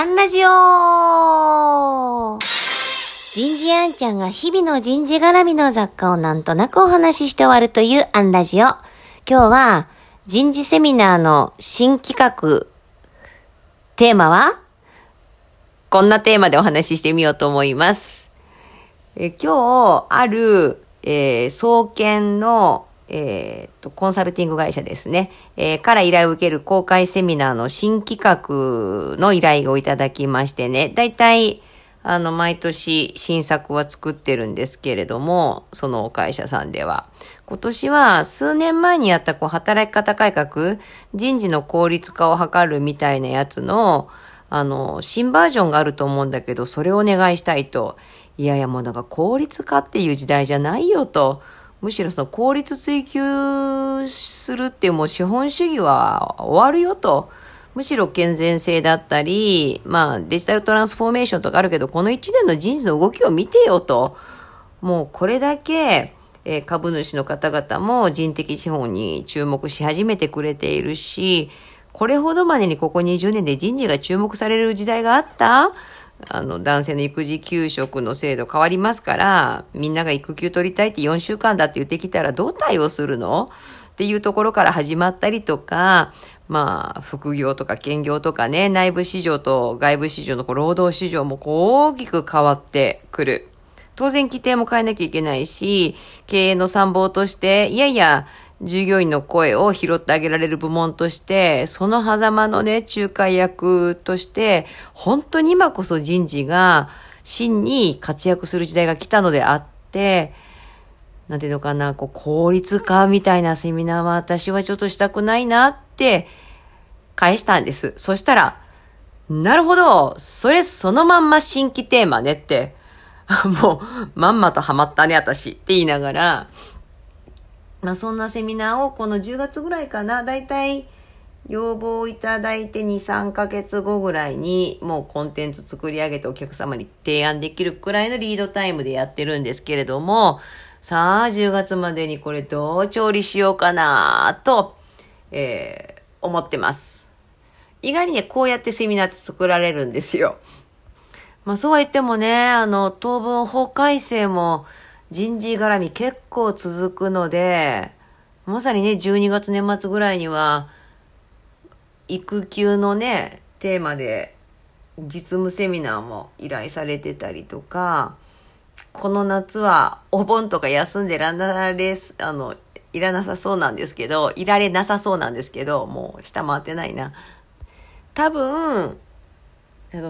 アンラジオ。人事あんちゃんが日々の人事絡みの雑貨をなんとなくお話しして終わるというアンラジオ。今日は人事セミナーの新企画、テーマはこんなテーマでお話ししてみようと思います。今日ある、総研のコンサルティング会社ですね、から依頼を受ける公開セミナーの新企画の依頼をいただきましてね、だいたい毎年新作は作ってるんですけれども、そのお会社さんでは今年は数年前にやった働き方改革、人事の効率化を図るみたいなやつの新バージョンがあると思うんだけど、それをお願いしたいと。いやいや、もうなんか効率化っていう時代じゃないよと。むしろその効率追求するっていう、もう資本主義は終わるよと。むしろ健全性だったり、デジタルトランスフォーメーションとかあるけど、この一年の人事の動きを見てよと。もうこれだけ株主の方々も人的資本に注目し始めてくれているし、これほどまでにここ20年で人事が注目される時代があった？男性の育児休職の制度変わりますから、みんなが育休取りたいって4週間だって言ってきたらどう対応するの？っていうところから始まったりとか、副業とか兼業とかね、内部市場と外部市場の労働市場も大きく変わってくる。当然規定も変えなきゃいけないし、経営の参謀として、従業員の声を拾ってあげられる部門として、その狭間のね、仲介役として、本当に今こそ人事が真に活躍する時代が来たのであって、なんていうのかな、効率化みたいなセミナーは私はちょっとしたくないなって返したんです。そしたら、なるほど、それそのまんま新規テーマねって、もうまんまとハマったね私って言いながら、そんなセミナーをこの10月ぐらいかな、だいたい要望をいただいて 2,3 ヶ月後ぐらいにもうコンテンツ作り上げてお客様に提案できるくらいのリードタイムでやってるんですけれども、さあ10月までにこれどう調理しようかなと、思ってます。意外にね、こうやってセミナーって作られるんですよ。そうは言ってもね、当分法改正も人事絡み結構続くので、まさにね、12月年末ぐらいには、育休のね、テーマで実務セミナーも依頼されてたりとか、この夏はお盆とか休んでいられなさそうなんですけど、もう下回ってないな。多分、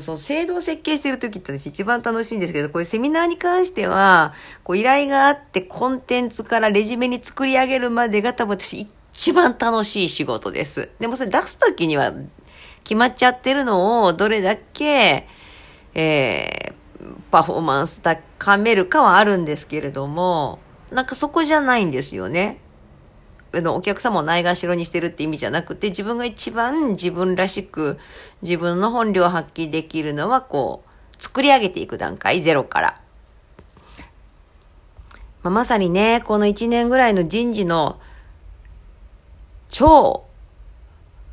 その制度を設計してる時って私一番楽しいんですけど、こういうセミナーに関しては、依頼があってコンテンツからレジュメに作り上げるまでが多分私一番楽しい仕事です。でもそれ出す時には決まっちゃってるのをどれだけ、パフォーマンス高めるかはあるんですけれども、なんかそこじゃないんですよね。お客様をないがしろにしてるって意味じゃなくて、自分が一番自分らしく自分の本領を発揮できるのは作り上げていく段階、ゼロから。まさにね、この1年ぐらいの人事の超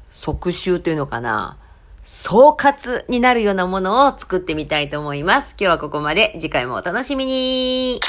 即習というのかな、総括になるようなものを作ってみたいと思います。今日はここまで。次回もお楽しみに。